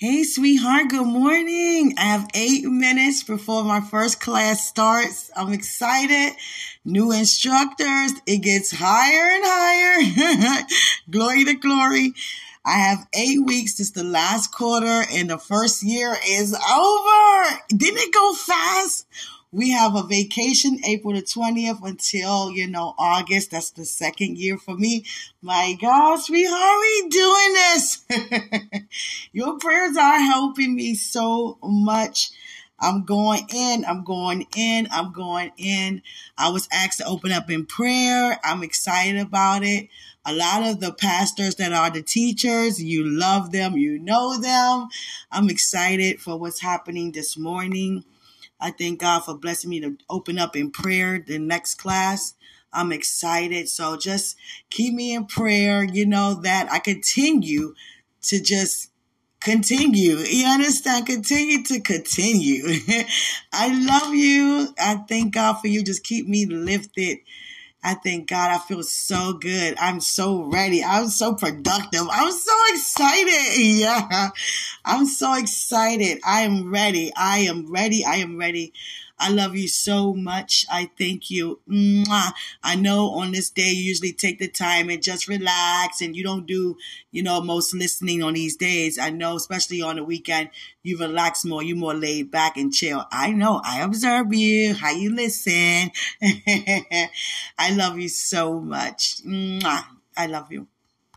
Hey, sweetheart. Good morning. I have 8 minutes before my first class starts. I'm excited. New instructors. It gets higher and higher. Glory to glory. I have 8 weeks. This is the last quarter and the first year is over. Didn't it go fast? We have a vacation April the 20th until, August. That's the second year for me. My gosh, sweetheart, we doing this. Your prayers are helping me so much. I'm going in. I was asked to open up in prayer. I'm excited about it. A lot of the pastors that are the teachers, you love them, you know them. I'm excited for what's happening this morning. I thank God for blessing me to open up in prayer the next class. I'm excited. So just keep me in prayer, that I continue to just continue. You understand? Continue to continue. I love you. I thank God for you. Just keep me lifted. I thank God. I feel so good. I'm so ready. I'm so productive. I'm so excited. Yeah. I'm so excited. I am ready. I love you so much. I thank you. Mwah. I know on this day, you usually take the time and just relax and you don't do, most listening on these days. I know, especially on the weekend, you relax more. You more laid back and chill. I know. I observe you, how you listen. I love you so much. Mwah. I love you.